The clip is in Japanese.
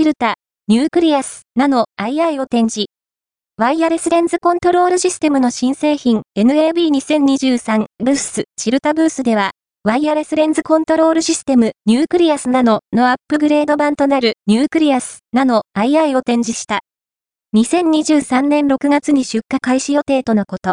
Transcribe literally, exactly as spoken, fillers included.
TILTA、ニュークリアス、ナノアイアイ を展示。ワイヤレスレンズコントロールシステムの新製品 エヌエービーにせんにじゅうさん ブース、TILTAブースでは、ワイヤレスレンズコントロールシステムニュークリアス ナノ のアップグレード版となるニュークリアス ナノアイアイ を展示した。にせんにじゅうさんねんろくがつに出荷開始予定とのこと。